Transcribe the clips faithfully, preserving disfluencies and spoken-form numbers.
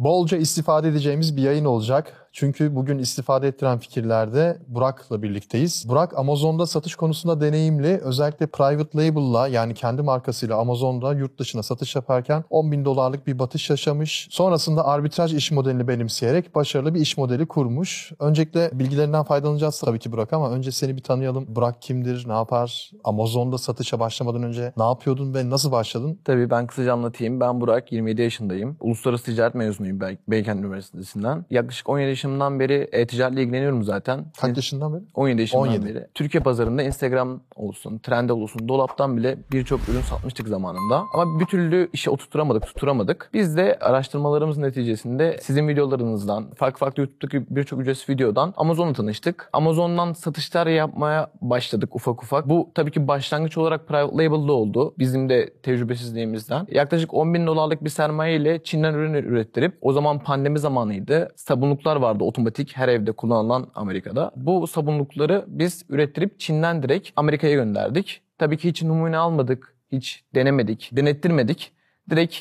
Bolca istifade edeceğimiz bir yayın olacak. Çünkü bugün istifade ettiren fikirlerde Burak'la birlikteyiz. Burak Amazon'da satış konusunda deneyimli. Özellikle Private Label'la, yani kendi markasıyla Amazon'da yurt dışına satış yaparken on bin dolarlık bir batış yaşamış. Sonrasında arbitraj iş modelini benimseyerek başarılı bir iş modeli kurmuş. Öncelikle bilgilerinden faydalanacağız tabii ki Burak, ama önce seni bir tanıyalım. Burak kimdir, ne yapar? Amazon'da satışa başlamadan önce ne yapıyordun ve nasıl başladın? Tabii ben kısaca anlatayım. Ben Burak, yirmi yedi yaşındayım. Uluslararası ticaret mezunuyum Beykent Üniversitesi'nden. Yaklaşık on yedi yaşından beri e-ticaretle ilgileniyorum zaten. Kaç yaşından beri? on yedi yaşından on yedi. beri. Türkiye pazarında Instagram olsun, Trendyol olsun, dolaptan bile birçok ürün satmıştık zamanında. Ama bir türlü işe oturtturamadık, tutturamadık. Biz de araştırmalarımız neticesinde sizin videolarınızdan, farklı farklı YouTube'daki birçok ücretsiz videodan Amazon'la tanıştık. Amazon'dan satışlar yapmaya başladık ufak ufak. Bu tabii ki başlangıç olarak Private Label'da oldu. Bizim de tecrübesizliğimizden. Yaklaşık on bin dolarlık bir sermaye ile Çin'den ürün ürettirip, o zaman pandemi zamanıydı. Sabunluklar vardı. Otomatik her evde kullanılan Amerika'da. Bu sabunlukları biz ürettirip Çin'den direkt Amerika'ya gönderdik. Tabii ki hiç numune almadık, hiç denemedik, denettirmedik. Direkt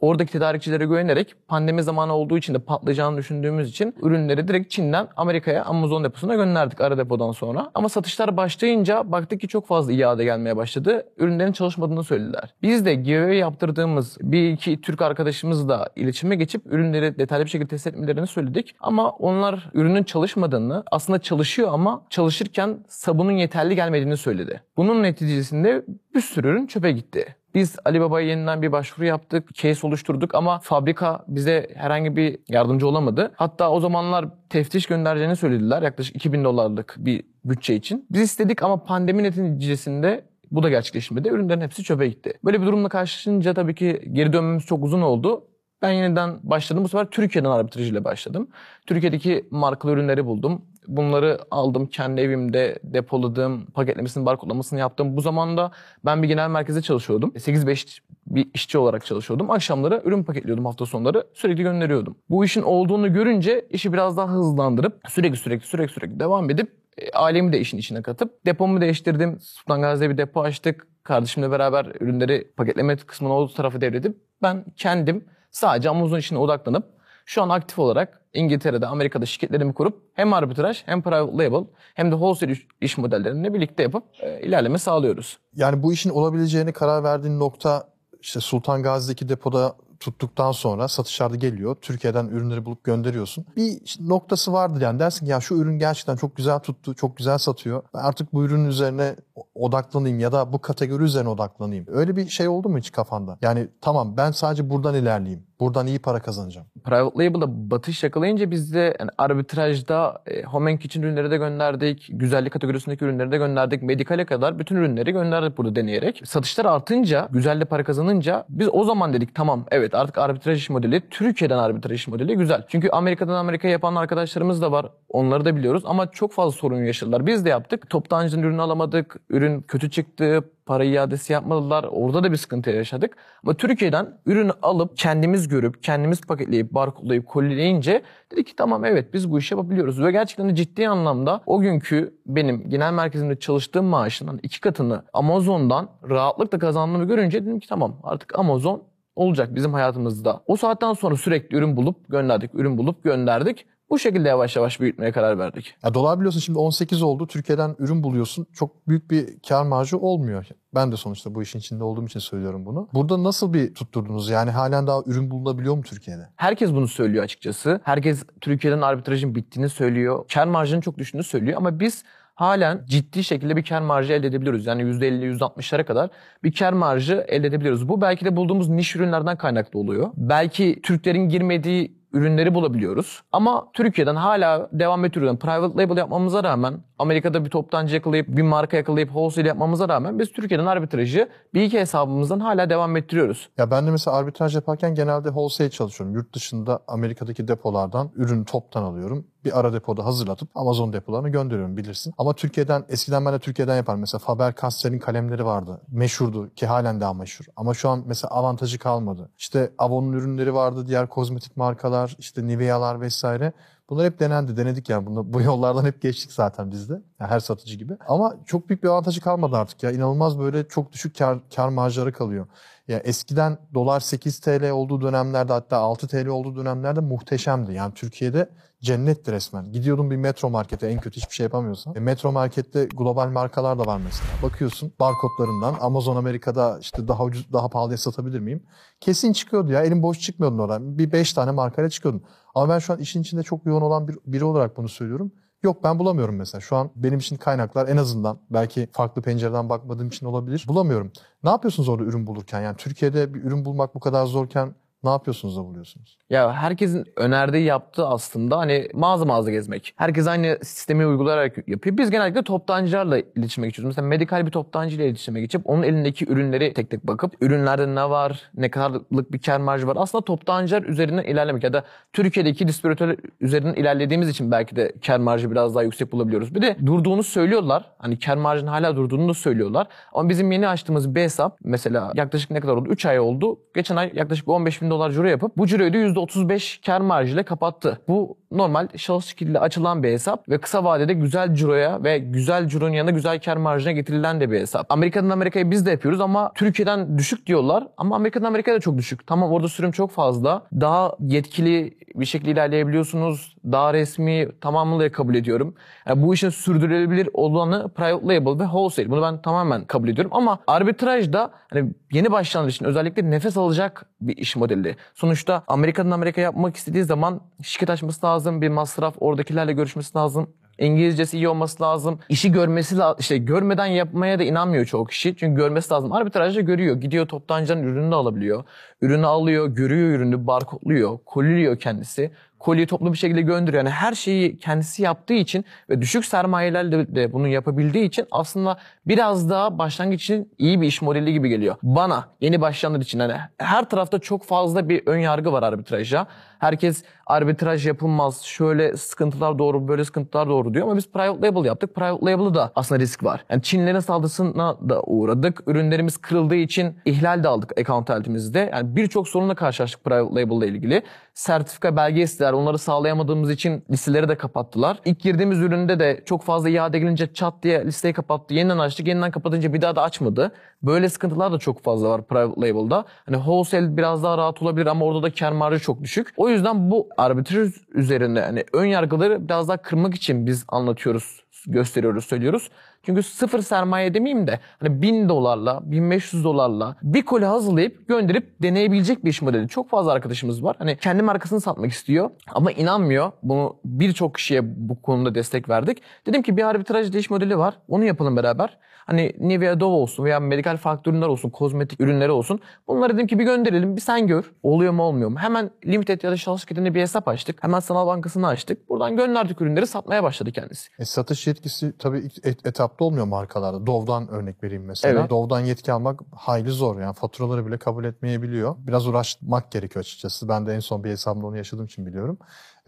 oradaki tedarikçilere güvenerek, pandemi zamanı olduğu için de patlayacağını düşündüğümüz için ürünleri direkt Çin'den Amerika'ya Amazon deposuna gönderdik ara depodan sonra. Ama satışlar başlayınca baktık ki çok fazla iade gelmeye başladı. Ürünlerin çalışmadığını söylediler. Biz de giveaway yaptırdığımız bir iki Türk arkadaşımızla iletişime geçip ürünleri detaylı bir şekilde test etmelerini söyledik. Ama onlar ürünün çalışmadığını, aslında çalışıyor ama çalışırken sabunun yeterli gelmediğini söyledi. Bunun neticesinde bir sürü ürün çöpe gitti. Biz Alibaba'ya yeniden bir başvuru yaptık, case oluşturduk ama fabrika bize herhangi bir yardımcı olamadı. Hatta o zamanlar teftiş göndereceğini söylediler, yaklaşık iki bin dolarlık bir bütçe için. Biz istedik ama pandemi neticesinde bu da gerçekleşmedi. Ürünlerin hepsi çöpe gitti. Böyle bir durumla karşılaşınca tabii ki geri dönmemiz çok uzun oldu. Ben yeniden başladım. Bu sefer Türkiye'den arbitrajıyla başladım. Türkiye'deki markalı ürünleri buldum. Bunları aldım, kendi evimde depoladım, paketlemesini, barkodlamasını yaptım. Bu zamanda ben bir genel merkezde çalışıyordum. sekiz beş bir işçi olarak çalışıyordum. Akşamları ürün paketliyordum, hafta sonları sürekli gönderiyordum. Bu işin olduğunu görünce işi biraz daha hızlandırıp sürekli sürekli sürekli sürekli devam edip ailemi de işin içine katıp depomu değiştirdim. Sultan Gazi'de bir depo açtık. Kardeşimle beraber ürünleri paketleme kısmını o tarafa devredip ben kendim sadece Amazon işine odaklanıp şu an aktif olarak İngiltere'de, Amerika'da şirketlerimi kurup hem arbitraj hem private label hem de wholesale iş modellerini birlikte yapıp e, ilerleme sağlıyoruz. Yani bu işin olabileceğini karar verdiğin nokta işte Sultan Gazi'deki depoda tuttuktan sonra satışlarda geliyor. Türkiye'den ürünleri bulup gönderiyorsun. Bir noktası vardır yani, dersin ki ya şu ürün gerçekten çok güzel tuttu, çok güzel satıyor. Ben artık bu ürünün üzerine odaklanayım ya da bu kategori üzerine odaklanayım. Öyle bir şey oldu mu hiç kafanda? Yani tamam, ben sadece buradan ilerleyeyim. Buradan iyi para kazanacağım. Private Label'da batış yakalayınca biz de yani arbitrajda e, home and kitchen ürünleri de gönderdik. Güzellik kategorisindeki ürünleri de gönderdik. Medikale kadar bütün ürünleri gönderdik burada deneyerek. Satışlar artınca, güzellik para kazanınca biz o zaman dedik tamam, evet artık arbitraj iş modeli, Türkiye'den arbitraj iş modeli güzel. Çünkü Amerika'dan Amerika'ya yapan arkadaşlarımız da var. Onları da biliyoruz ama çok fazla sorun yaşadılar. Biz de yaptık. Toptancıdan ürünü alamadık. Ürün kötü çıktı. Para iadesi yapmadılar. Orada da bir sıkıntı yaşadık. Ama Türkiye'den ürünü alıp kendimiz görüp, kendimiz paketleyip, barkodlayıp, kolileyince dedik ki tamam, evet biz bu işi yapabiliyoruz. Ve gerçekten ciddi anlamda o günkü benim genel merkezimde çalıştığım maaşından iki katını Amazon'dan rahatlıkla kazandığımı görünce dedim ki tamam, artık Amazon olacak bizim hayatımızda. O saatten sonra sürekli ürün bulup gönderdik, ürün bulup gönderdik. Bu şekilde yavaş yavaş büyütmeye karar verdik. Ya dolar biliyorsun şimdi on sekiz oldu. Türkiye'den ürün buluyorsun. Çok büyük bir kar marjı olmuyor. Ben de sonuçta bu işin içinde olduğum için söylüyorum bunu. Burada nasıl bir tutturdunuz? Yani halen daha ürün bulunabiliyor mu Türkiye'de? Herkes bunu söylüyor açıkçası. Herkes Türkiye'den arbitrajın bittiğini söylüyor. Kar marjının çok düştüğünü söylüyor ama biz halen ciddi şekilde bir kar marjı elde edebiliyoruz. Yani yüzde elli yüzde altmışlara kadar bir kar marjı elde edebiliyoruz. Bu belki de bulduğumuz niş ürünlerden kaynaklı oluyor. Belki Türklerin girmediği ürünleri bulabiliyoruz. Ama Türkiye'den hala devam ettiriyoruz. Private label yapmamıza rağmen, Amerika'da bir toptancı yakalayıp, bir marka yakalayıp, wholesale yapmamıza rağmen biz Türkiye'den arbitrajı bir iki hesabımızdan hala devam ettiriyoruz. Ya ben de mesela arbitraj yaparken genelde wholesale çalışıyorum. Yurt dışında Amerika'daki depolardan ürünü toptan alıyorum. Bir ara depoda hazırlatıp Amazon depolarına gönderiyorum, bilirsin. Ama Türkiye'den, eskiden ben de Türkiye'den yaparım. Mesela Faber-Castell'in kalemleri vardı. Meşhurdu ki halen daha meşhur. Ama şu an mesela avantajı kalmadı. İşte Avon'un ürünleri vardı, diğer kozmetik markalar, işte Nivea'lar vesaire. Bunlar hep denendi, denedik yani. Bunu, bu yollardan hep geçtik zaten biz de. Yani her satıcı gibi. Ama çok büyük bir avantajı kalmadı artık ya. İnanılmaz böyle çok düşük kar, kar marjları kalıyor. Ya eskiden dolar sekiz TL olduğu dönemlerde, hatta altı TL olduğu dönemlerde muhteşemdi. Yani Türkiye'de cennetti resmen. Gidiyordun bir Metro Market'e, en kötü hiçbir şey yapamıyorsan. E, Metro Market'te global markalar da var mesela. Bakıyorsun barkodlarından, Amazon Amerika'da işte daha ucuz, daha pahalıya satabilir miyim? Kesin çıkıyordu ya. Elin boş çıkmıyordun oradan. Bir beş tane markayla çıkıyordun. Ama ben şu an işin içinde çok yoğun olan bir, biri olarak bunu söylüyorum. Yok, ben bulamıyorum mesela. Şu an benim için kaynaklar en azından, belki farklı pencereden bakmadığım için olabilir, bulamıyorum. Ne yapıyorsunuz orada ürün bulurken? Yani Türkiye'de bir ürün bulmak bu kadar zorken ne yapıyorsunuz da buluyorsunuz? Ya herkesin önerdiği, yaptığı aslında hani mağaza mağaza gezmek. Herkes aynı sistemi uygulayarak yapıyor. Biz genellikle toptancılarla iletişime geçiyoruz. Mesela medikal bir toptancıyla iletişime geçip onun elindeki ürünleri tek tek bakıp ürünlerde ne var, ne kadarlık bir kar marjı var. Aslında toptancılar üzerinden ilerlemek ya da Türkiye'deki distribütörler üzerinden ilerlediğimiz için belki de kar marjı biraz daha yüksek bulabiliyoruz. Bir de durduğunu söylüyorlar. Hani kar marjının hala durduğunu da söylüyorlar. Ama bizim yeni açtığımız bir hesap mesela yaklaşık ne kadar oldu? üç ay oldu. Geçen ay yaklaşık on beş bin dolar ciro yapıp bu ciroyu da yüzde otuz beş kar marjıyla kapattı. Bu normal şahıs şekilde açılan bir hesap ve kısa vadede güzel ciroya ve güzel cironun yanında güzel kar marjına getirilen de bir hesap. Amerika'dan Amerika'yı biz de yapıyoruz ama Türkiye'den düşük diyorlar ama Amerika'dan Amerika'ya da çok düşük. Tamam, orada sürüm çok fazla. Daha yetkili bir şekilde ilerleyebiliyorsunuz. Daha resmi, tamamıyla kabul ediyorum. Yani bu işin sürdürülebilir olanı Private Label ve Wholesale. Bunu ben tamamen kabul ediyorum ama arbitrajda hani yeni başlayanlar için özellikle nefes alacak bir iş modeli. Sonuçta Amerika'dan Amerika yapmak istediği zaman şirket açması lazım, bir masraf, oradakilerle görüşmesi lazım. İngilizcesi iyi olması lazım. İşi görmesi lazım. İşte görmeden yapmaya da inanmıyor çoğu kişi. Çünkü görmesi lazım. Arbitrajda görüyor. Gidiyor toptancıların ürününü alabiliyor. Ürünü alıyor, görüyor ürünü, barkodluyor, koliliyor kendisi. Kolyeyi toplu bir şekilde gönderiyor. Yani her şeyi kendisi yaptığı için ve düşük sermayelerle de bunu yapabildiği için aslında biraz daha başlangıç için iyi bir iş modeli gibi geliyor. Bana, yeni başlayanlar için hani her tarafta çok fazla bir ön yargı var arbitraja. Herkes arbitraj yapılmaz, şöyle sıkıntılar doğru, böyle sıkıntılar doğru diyor ama biz Private Label yaptık. Private Label'da da aslında risk var. Yani Çinlerin saldırısına da uğradık. Ürünlerimiz kırıldığı için ihlal de aldık accountality'mizde. Yani birçok sorunla karşılaştık Private Label'la ilgili. Sertifika, belge istediler. Onları sağlayamadığımız için listeleri de kapattılar. İlk girdiğimiz üründe de çok fazla iade gelince çat diye listeyi kapattı. Yeniden açtık. Yeniden kapatınca bir daha da açmadı. Böyle sıkıntılar da çok fazla var Private Label'da. Hani wholesale biraz daha rahat olabilir ama orada da kar marjı çok düşük. O yüzden bu arbitraj üzerinde hani ön yargıları biraz daha kırmak için biz anlatıyoruz, gösteriyoruz, söylüyoruz. Çünkü sıfır sermaye demeyeyim de hani bin dolarla, bin beş yüz dolarla bir koli hazırlayıp gönderip deneyebilecek bir iş modeli. Çok fazla arkadaşımız var. Hani kendi markasını satmak istiyor ama inanmıyor. Bunu birçok kişiye bu konuda destek verdik. Dedim ki bir arbitraj iş modeli var. Onu yapalım beraber. Hani Nivea, Dove olsun veya medikal farklı ürünler olsun, kozmetik ürünleri olsun. Bunları dedim ki bir gönderelim, bir sen gör. Oluyor mu olmuyor mu? Hemen limited ya da şahıs şirketinde bir hesap açtık. Hemen sanal bankasını açtık. Buradan gönderdik ürünleri, satmaya başladı kendisi. E, satış yetkisi tabii ilk et, etap olmuyor markalarda. Dove'dan örnek vereyim mesela. Evet. Dove'dan yetki almak hayli zor. Yani faturaları bile kabul etmeyebiliyor. Biraz uğraşmak gerekiyor açıkçası. Ben de en son bir hesabımda onu yaşadığım için biliyorum.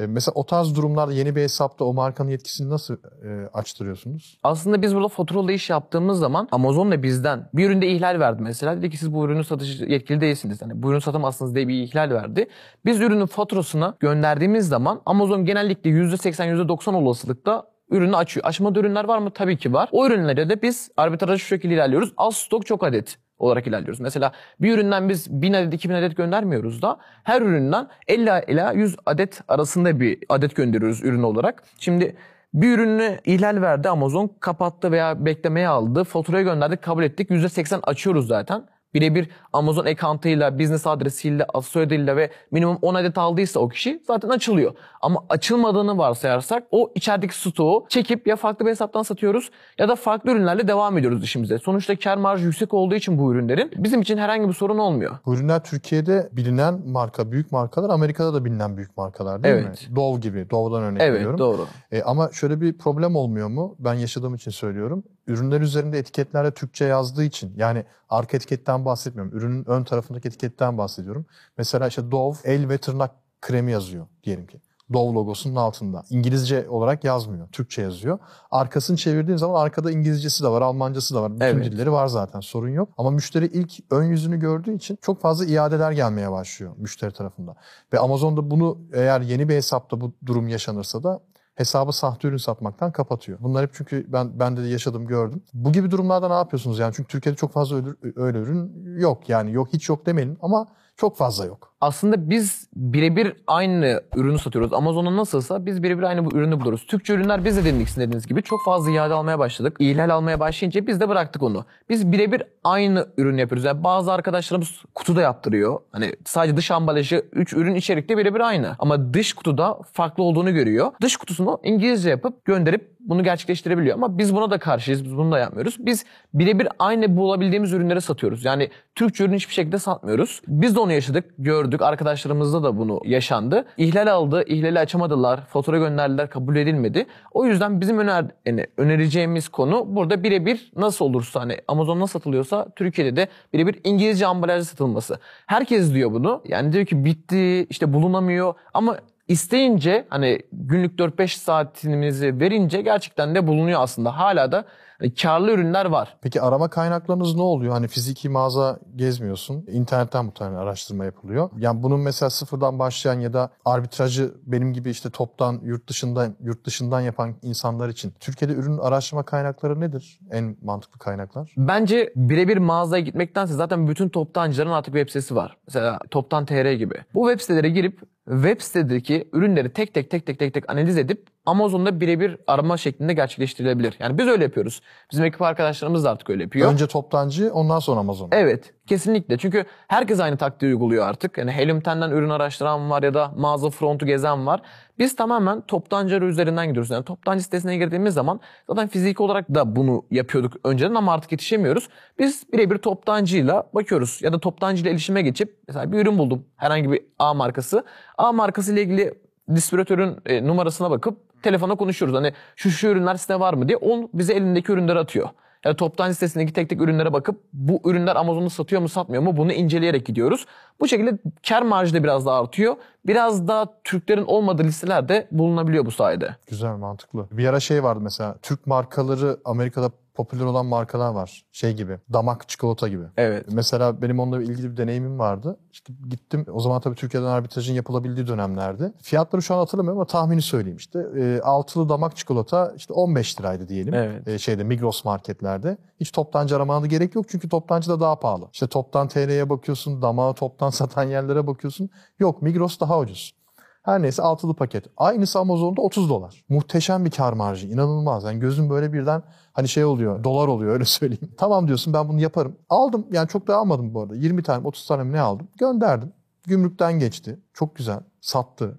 E mesela o tarz durumlarda yeni bir hesapta o markanın yetkisini nasıl e, açtırıyorsunuz? Aslında biz burada faturalı iş yaptığımız zaman Amazon da bizden bir üründe ihlal verdi mesela. Dedi ki siz bu ürünü satış yetkili değilsiniz. Yani bu ürünü satamazsınız diye bir ihlal verdi. Biz ürünün faturasını gönderdiğimiz zaman Amazon genellikle yüzde seksen yüzde doksan olasılıkta ürünü açıyor. Açmadığı ürünler var mı? Tabii ki var. O ürünlere de biz arbitrajı şu şekilde ilerliyoruz. Az stok çok adet olarak ilerliyoruz. Mesela bir üründen biz bin adet, iki bin adet göndermiyoruz da her üründen elli ila yüz adet arasında bir adet gönderiyoruz ürün olarak. Şimdi bir ürünü ihlal verdi Amazon, kapattı veya beklemeye aldı. Faturayı gönderdik, kabul ettik. yüzde seksen açıyoruz zaten. Birebir Amazon account'ıyla, business adresiyle, ad soyadıyla ve minimum on adet aldıysa o kişi zaten açılıyor. Ama açılmadığını varsayarsak o içerideki stoğu çekip ya farklı bir hesaptan satıyoruz ya da farklı ürünlerle devam ediyoruz işimize. Sonuçta kar marjı yüksek olduğu için bu ürünlerin bizim için herhangi bir sorun olmuyor. Bu ürünler Türkiye'de bilinen marka, büyük markalar, Amerika'da da bilinen büyük markalar değil evet. mi? Dove gibi, Dove'dan örnek evet, veriyorum. Evet, doğru. E, ama şöyle bir problem olmuyor mu? Ben yaşadığım için söylüyorum. Ürünler üzerinde etiketlerde Türkçe yazdığı için, yani arka etiketten bahsetmiyorum. Ürünün ön tarafındaki etiketten bahsediyorum. Mesela işte Dove el ve tırnak kremi yazıyor diyelim ki. Dove logosunun altında. İngilizce olarak yazmıyor. Türkçe yazıyor. Arkasını çevirdiğim zaman arkada İngilizcesi de var, Almancası da var. Bütün evet. dilleri var zaten. Sorun yok. Ama müşteri ilk ön yüzünü gördüğü için çok fazla iadeler gelmeye başlıyor müşteri tarafında. Ve Amazon'da bunu eğer yeni bir hesapta bu durum yaşanırsa da hesabı sahte ürün satmaktan kapatıyor. Bunlar hep çünkü ben ben de yaşadım, gördüm. Bu gibi durumlarda ne yapıyorsunuz? Yani çünkü Türkiye'de çok fazla öyle, öyle ürün yok. Yani yok, hiç yok demeyelim ama çok fazla yok. Aslında biz birebir aynı ürünü satıyoruz. Amazon'a nasılsa biz birebir aynı bu ürünü buluruz. Türkçe ürünler biz de dediğiniz, dediğiniz gibi çok fazla iade almaya başladık. İhlal almaya başlayınca biz de bıraktık onu. Biz birebir aynı ürün yapıyoruz. Yani bazı arkadaşlarımız kutuda yaptırıyor. Hani sadece dış ambalajı, üç ürün içerikte birebir aynı. Ama dış kutuda farklı olduğunu görüyor. Dış kutusunu İngilizce yapıp gönderip bunu gerçekleştirebiliyor. Ama biz buna da karşıyız. Biz bunu da yapmıyoruz. Biz birebir aynı bulabildiğimiz ürünleri satıyoruz. Yani Türkçe ürünü hiçbir şekilde satmıyoruz. Biz de onu yaşadık, gördük. Arkadaşlarımızda da bunu yaşandı. İhlal aldı, ihlali açamadılar. Fatura gönderdiler, kabul edilmedi. O yüzden bizim öner yani önereceğimiz konu burada birebir nasıl olursa, hani Amazon'da satılıyorsa Türkiye'de de birebir İngilizce ambalajda satılması. Herkes diyor bunu. Yani diyor ki bitti, işte bulunamıyor ama İsteyince, hani günlük dört beş saatimizi verince gerçekten de bulunuyor aslında. Hala da hani karlı ürünler var. Peki arama kaynaklarınız ne oluyor? Hani fiziki mağaza gezmiyorsun. İnternetten bu tane araştırma yapılıyor. Yani bunun mesela sıfırdan başlayan ya da arbitrajı benim gibi işte toptan, yurt dışından, yurt dışından yapan insanlar için Türkiye'de ürün araştırma kaynakları nedir? En mantıklı kaynaklar? Bence birebir mağazaya gitmektense zaten bütün toptancıların artık web sitesi var. Mesela toptan nokta tr gibi. Bu web sitelere girip web sitedeki ürünleri tek tek tek tek tek tek analiz edip Amazon'da birebir arama şeklinde gerçekleştirilebilir. Yani biz öyle yapıyoruz. Bizim ekip arkadaşlarımız da artık öyle yapıyor. Önce toptancı, ondan sonra Amazon. Evet, kesinlikle. Çünkü herkes aynı taktiği uyguluyor artık. Yani Helium on'dan ürün araştıran var ya da mağaza frontu gezen var. Biz tamamen toptancı üzerinden gidiyoruz. Yani toptancı sitesine girdiğimiz zaman zaten fiziki olarak da bunu yapıyorduk önceden ama artık yetişemiyoruz. Biz birebir toptancıyla bakıyoruz ya da toptancıyla iletişime geçip mesela bir ürün buldum. Herhangi bir A markası. A markası ile ilgili distribütörün e, numarasına bakıp telefona konuşuyoruz. Hani şu şu ürünler sitede var mı diye. On bize elindeki ürünleri atıyor. Yani toptancı sitesindeki tek tek ürünlere bakıp bu ürünler Amazon'da satıyor mu satmıyor mu bunu inceleyerek gidiyoruz. Bu şekilde kar marjı da biraz daha artıyor. Biraz daha Türklerin olmadığı listelerde bulunabiliyor bu sayede. Güzel, mantıklı. Bir ara şey vardı mesela, Türk markaları Amerika'da popüler olan markalar var. Şey gibi, damak çikolata gibi. Evet. Mesela benim onunla ilgili bir deneyimim vardı. İşte gittim, o zaman tabii Türkiye'den arbitrajın yapılabildiği dönemlerde. Fiyatları şu an hatırlamıyorum ama tahmini söyleyeyim işte. E, altılı damak çikolata işte on beş liraydı diyelim. Evet. E, şeyde, Migros marketlerde. Hiç toptancı aramana gerek yok çünkü toptancı da daha pahalı. İşte toptan nokta tr'ye bakıyorsun, damağı toptan satan yerlere bakıyorsun. Yok, Migros daha ucuz. Her neyse, altılı paket. Aynısı Amazon'da otuz dolar. Muhteşem bir kar marjı, inanılmaz. Yani gözüm böyle birden hani şey oluyor, dolar oluyor öyle söyleyeyim. Tamam diyorsun, ben bunu yaparım. Aldım, yani çok da almadım bu arada. yirmi tane otuz tane ne aldım? Gönderdim. Gümrükten geçti. Çok güzel. Sattı.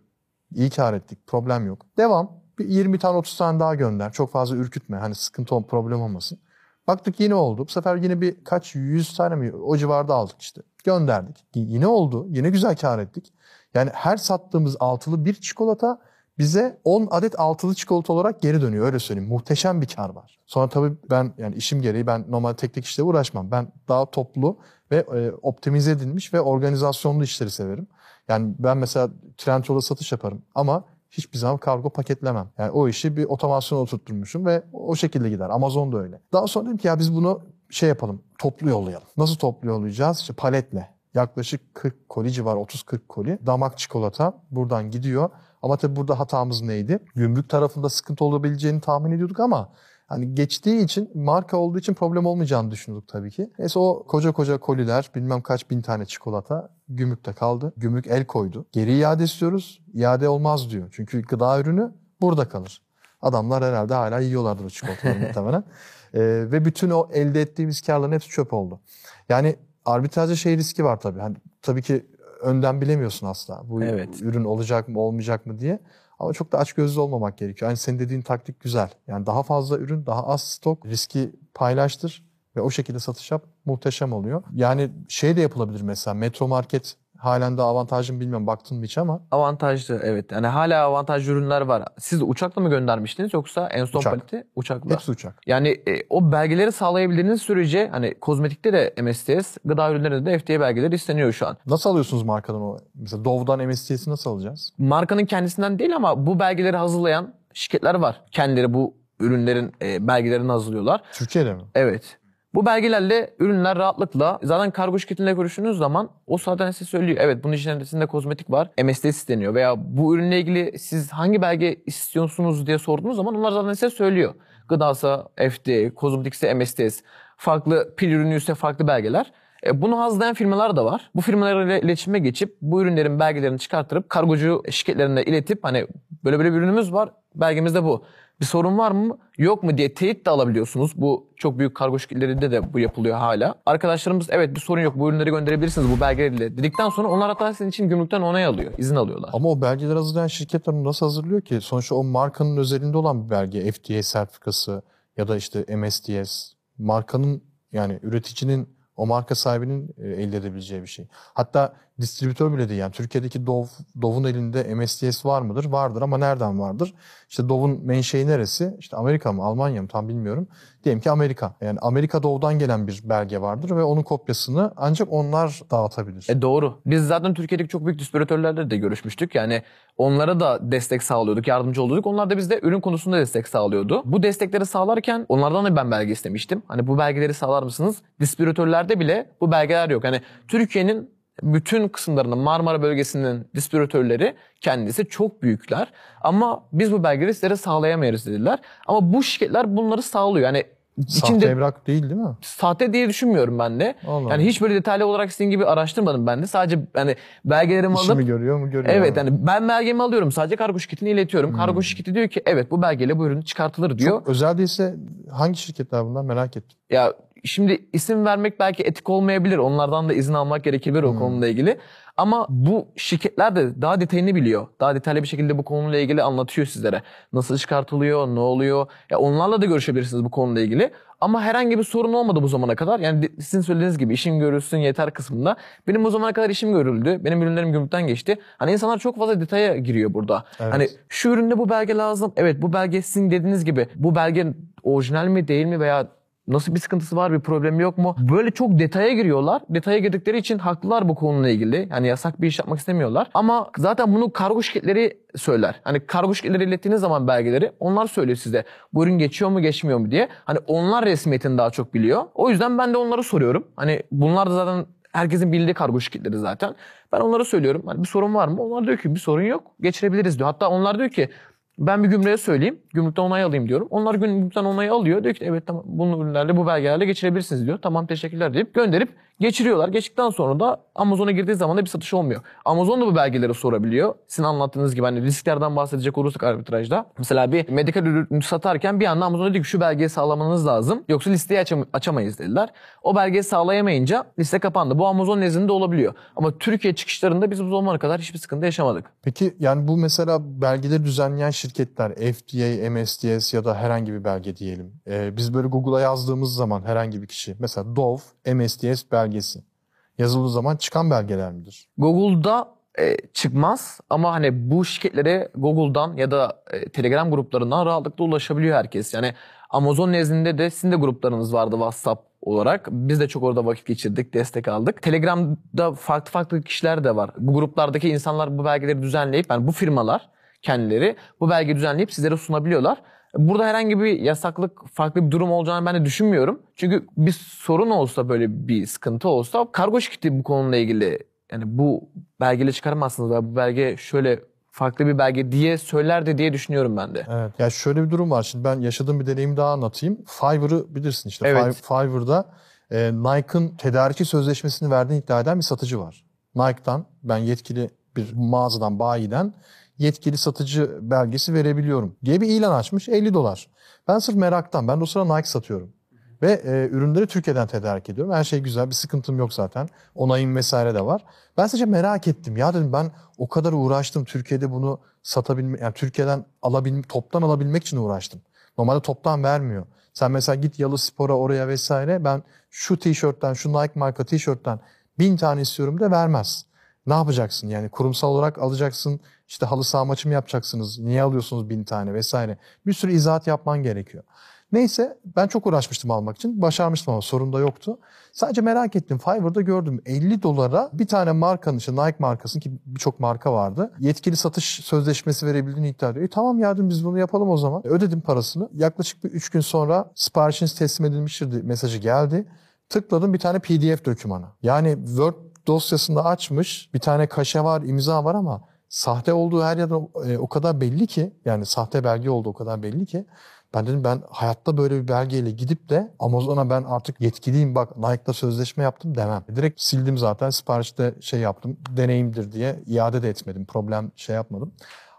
İyi kar ettik. Problem yok. Devam. Bir yirmi tane otuz tane daha gönder. Çok fazla ürkütme. Hani sıkıntı olma, problem olmasın. Baktık yine oldu. Bu sefer yine bir kaç yüz tane mi? O civarda aldık işte. Gönderdik. Yine oldu. Yine güzel kar ettik. Yani her sattığımız altılı bir çikolata bize on adet altılı çikolata olarak geri dönüyor. Öyle söyleyeyim. Muhteşem bir kar var. Sonra tabii ben yani işim gereği ben normal tek tek işle uğraşmam. Ben daha toplu ve e, optimize edilmiş ve organizasyonlu işleri severim. Yani ben mesela Trendyol'a satış yaparım ama hiçbir zaman kargo paketlemem. Yani o işi bir otomasyona oturtturmuşum ve o şekilde gider. Amazon da öyle. Daha sonra dedim ki ya biz bunu şey yapalım, toplu yollayalım. Nasıl toplu yollayacağız? İşte paletle. Yaklaşık kırk koli civarı, otuz kırk koli. Damak çikolata buradan gidiyor. Ama tabii burada hatamız neydi? Gümrük tarafında sıkıntı olabileceğini tahmin ediyorduk ama hani geçtiği için, marka olduğu için problem olmayacağını düşündük tabii ki. Neyse, o koca koca koliler, bilmem kaç bin tane çikolata gümrükte kaldı. Gümrük el koydu. Geri iade istiyoruz. İade olmaz diyor. Çünkü gıda ürünü burada kalır. Adamlar herhalde hala yiyorlardı bu çikolataları muhtemelen. Ee, ve bütün o elde ettiğimiz karların hepsi çöp oldu. Yani arbitrajda şey riski var tabii. Hani tabii ki önden bilemiyorsun asla. Bu evet, ürün olacak mı, olmayacak mı diye. Ama çok da açgözlü olmamak gerekiyor. Yani senin dediğin taktik güzel. Yani daha fazla ürün, daha az stok, riski paylaştır ve o şekilde satış yap. Muhteşem oluyor. Yani şey de yapılabilir mesela, Metro Market halen de avantajlı, bilmiyorum baktın mı hiç ama. Avantajlı, evet. Yani hala avantajlı ürünler var. Siz uçakla mı göndermiştiniz yoksa en son paleti uçakla? Hepsi uçak. Yani e, o belgeleri sağlayabildiğiniz sürece hani kozmetikte de M S D S, gıda ürünlerinde de F D A belgeleri isteniyor şu an. Nasıl alıyorsunuz markadan o? Mesela Dove'dan M S D S'i nasıl alacağız? Markanın kendisinden değil ama bu belgeleri hazırlayan şirketler var. Kendileri bu ürünlerin e, belgelerini hazırlıyorlar. Türkiye'de mi? Evet. Bu belgelerle ürünler rahatlıkla zaten kargo şirketiyle görüştüğünüz zaman o zaten size söylüyor. Evet, bunun içerisinde kozmetik var, M S D S isteniyor veya bu ürünle ilgili siz hangi belge istiyorsunuz diye sorduğunuz zaman onlar zaten size söylüyor. Gıdasa F D A, kozmetikse M S D S, farklı pil ürünü ise farklı belgeler. E, bunu hazırlayan firmalar da var. Bu firmalarla iletişime geçip bu ürünlerin belgelerini çıkarttırıp kargocu şirketlerine iletip hani böyle böyle bir ürünümüz var, belgemizde bu. Bir sorun var mı yok mu diye teyit de alabiliyorsunuz. Bu çok büyük kargo şirketlerinde de bu yapılıyor hala. Arkadaşlarımız evet bir sorun yok, bu ürünleri gönderebilirsiniz bu belgelerle dedikten sonra onlar hatta sizin için gümrükten onay alıyor, izin alıyorlar. Ama o belgeleri hazırlayan şirketler nasıl hazırlıyor ki? Sonuçta o markanın özelinde olan bir belge, F D A sertifikası ya da işte M S D S, markanın yani üreticinin, o marka sahibinin elde edebileceği bir şey. Hatta distribütör bile değil. Yani Türkiye'deki Dove, Dove'un elinde M S D S var mıdır? Vardır ama nereden vardır? İşte Dove'un menşei neresi? İşte Amerika mı, Almanya mı tam bilmiyorum. Diyelim ki Amerika. Yani Amerika Dove'dan gelen bir belge vardır ve onun kopyasını ancak onlar dağıtabilir. E doğru. Biz zaten Türkiye'deki çok büyük distribütörlerle de görüşmüştük. Yani onlara da destek sağlıyorduk, yardımcı oluyorduk. Onlar da bizde ürün konusunda destek sağlıyordu. Bu destekleri sağlarken onlardan da ben belge istemiştim. Hani bu belgeleri sağlar mısınız? Distribütörlerde bile bu belgeler yok. Hani Türkiye'nin bütün kısımlarının, Marmara bölgesinin distribütörleri kendisi çok büyükler. Ama biz bu belgeleri sizlere sağlayamayız dediler. Ama bu şirketler bunları sağlıyor. Yani sahte içinde, evrak değil değil mi? Sahte diye düşünmüyorum ben de. Allah. Yani hiç böyle detaylı olarak sizin gibi araştırmadım ben de. Sadece hani belgelerimi İşimi alıp... İşimi görüyor mu? Görüyor. Evet yani ben belgemi alıyorum. Sadece kargo şirketine iletiyorum. Hmm. Kargo şirketi diyor ki evet bu belgeyle bu ürün çıkartılır diyor. Çok özel değilse hangi şirketler bunlar merak ettim. Ya... Şimdi isim vermek belki etik olmayabilir. Onlardan da izin almak gerekebilir o hmm. konuyla ilgili. Ama bu şirketler de daha detayını biliyor. Daha detaylı bir şekilde bu konuyla ilgili anlatıyor sizlere. Nasıl çıkartılıyor, ne oluyor. Ya onlarla da görüşebilirsiniz bu konuyla ilgili. Ama herhangi bir sorun olmadı bu zamana kadar. Yani sizin söylediğiniz gibi işim görülsün yeter kısmında. Benim bu zamana kadar işim görüldü. Benim ürünlerim gümrükten geçti. Hani insanlar çok fazla detaya giriyor burada. Evet. Hani şu üründe bu belge lazım. Evet bu belge sizin dediğiniz gibi. Bu belge orijinal mi değil mi veya... Nasıl bir sıkıntısı var, bir problemi yok mu? Böyle çok detaya giriyorlar. Detaya girdikleri için haklılar bu konuyla ilgili. Yani yasak bir iş yapmak istemiyorlar. Ama zaten bunu kargo şirketleri söyler. Hani kargo şirketleri ilettiğiniz zaman belgeleri onlar söylüyor size. Bu ürün geçiyor mu geçmiyor mu diye. Hani onlar resmiyetini daha çok biliyor. O yüzden ben de onlara soruyorum. Hani bunlar da zaten herkesin bildiği kargo şirketleri zaten. Ben onlara söylüyorum. Hani bir sorun var mı? Onlar diyor ki bir sorun yok. Geçirebiliriz diyor. Hatta onlar diyor ki ben bir gümrüğe söyleyeyim, gümrükten onay alayım diyorum. Onlar gümrükten onayı alıyor. Diyor ki evet tamam bunun ürünlerle bu belgelerle geçirebilirsiniz diyor. Tamam teşekkürler deyip gönderip geçiriyorlar. Geçtikten sonra da Amazon'a girdiği zaman da bir satış olmuyor. Amazon da bu belgeleri sorabiliyor. Sizin anlattığınız gibi hani risklerden bahsedecek olursak arbitrajda. Mesela bir medikal ürün satarken bir anda Amazon'a dedi ki şu belgeyi sağlamanız lazım. Yoksa listeyi açam- açamayız dediler. O belgeyi sağlayamayınca liste kapandı. Bu Amazon nezdinde olabiliyor. Ama Türkiye çıkışlarında biz bu zamana kadar hiçbir sıkıntı yaşamadık. Peki yani bu mesela belgeleri düzenleyen şirketler F D A, M S D S ya da herhangi bir belge diyelim. Ee, biz böyle Google'a yazdığımız zaman herhangi bir kişi mesela Dove, M S D S belgesi yazıldığı zaman çıkan belgeler midir? Google'da e, çıkmaz ama hani bu şirketlere Google'dan ya da e, Telegram gruplarından rahatlıkla ulaşabiliyor herkes. Yani Amazon nezdinde de sizin de gruplarınız vardı WhatsApp olarak. Biz de çok orada vakit geçirdik, destek aldık. Telegram'da farklı farklı kişiler de var. Bu gruplardaki insanlar bu belgeleri düzenleyip yani bu firmalar kendileri bu belge düzenleyip sizlere sunabiliyorlar. Burada herhangi bir yasaklık, farklı bir durum olacağını ben de düşünmüyorum. Çünkü bir sorun olsa, böyle bir sıkıntı olsa kargo şirketi bu konuyla ilgili yani bu belgeyle çıkaramazsınız veya bu belge şöyle farklı bir belge diye söylerdi diye düşünüyorum ben de. Evet. Ya şöyle bir durum var. Şimdi ben yaşadığım bir deneyimi daha anlatayım. Fiverr'ı bilirsin işte. Evet. Fiverr'da e, Nike'ın tedarikçi sözleşmesini verdiğini iddia eden bir satıcı var. Nike'dan ben yetkili bir mağazadan, bayiden yetkili satıcı belgesi verebiliyorum diye bir ilan açmış. elli dolar. Ben sırf meraktan. Ben de o sırada Nike satıyorum. Ve e, ürünleri Türkiye'den tedarik ediyorum. Her şey güzel. Bir sıkıntım yok zaten. Onayım vesaire de var. Ben sadece merak ettim. Ya dedim ben o kadar uğraştım. Türkiye'de bunu satabilmek, yani Türkiye'den alabilme, toptan alabilmek için uğraştım. Normalde toptan vermiyor. Sen mesela git Yalı Spor'a, oraya vesaire. Ben şu tişörtten, şu Nike marka tişörtten bin tane istiyorum de vermez. Ne yapacaksın? Yani kurumsal olarak alacaksın. İşte halı saha maçı mı yapacaksınız? Niye alıyorsunuz bin tane vesaire? Bir sürü izahat yapman gerekiyor. Neyse ben çok uğraşmıştım almak için. Başarmıştım ama sorun da yoktu. Sadece merak ettim. Fiverr'da gördüm elli dolara bir tane markanın, işte Nike markasının, ki birçok marka vardı, yetkili satış sözleşmesi verebildiğini iddia ediyor. E tamam yardım, biz bunu yapalım o zaman. Ödedim parasını. Yaklaşık bir üç gün sonra siparişiniz teslim edilmiştir mesajı geldi. Tıkladım bir tane P D F dokümanı. Yani Word dosyasında açmış, bir tane kaşe var, imza var ama sahte olduğu her yerde o kadar belli ki, yani sahte belge oldu o kadar belli ki, ben dedim ben hayatta böyle bir belgeyle gidip de Amazon'a ben artık yetkiliyim bak Nike'la sözleşme yaptım demem. Direkt sildim zaten, siparişte şey yaptım, deneyimdir diye iade de etmedim, problem şey yapmadım.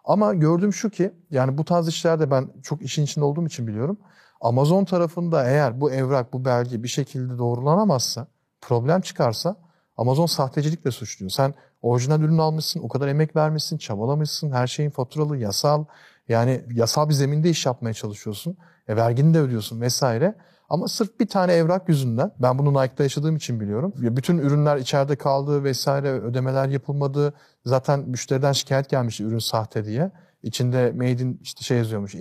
Ama gördüğüm şu ki, yani bu tarz işlerde ben çok işin içinde olduğum için biliyorum, Amazon tarafında eğer bu evrak, bu belge bir şekilde doğrulanamazsa, problem çıkarsa Amazon sahtecilikle suçluyor. Sen orijinal ürün almışsın, o kadar emek vermişsin, çabalamışsın, her şeyin faturalı, yasal, yani yasal bir zeminde iş yapmaya çalışıyorsun. E, vergini de ödüyorsun vesaire. Ama sırf bir tane evrak yüzünden, ben bunu Nike'da yaşadığım için biliyorum. Bütün ürünler içeride kaldı vesaire, ödemeler yapılmadı. Zaten müşteriden şikayet gelmişti ürün sahte diye. İçinde made in işte şey yazıyormuş,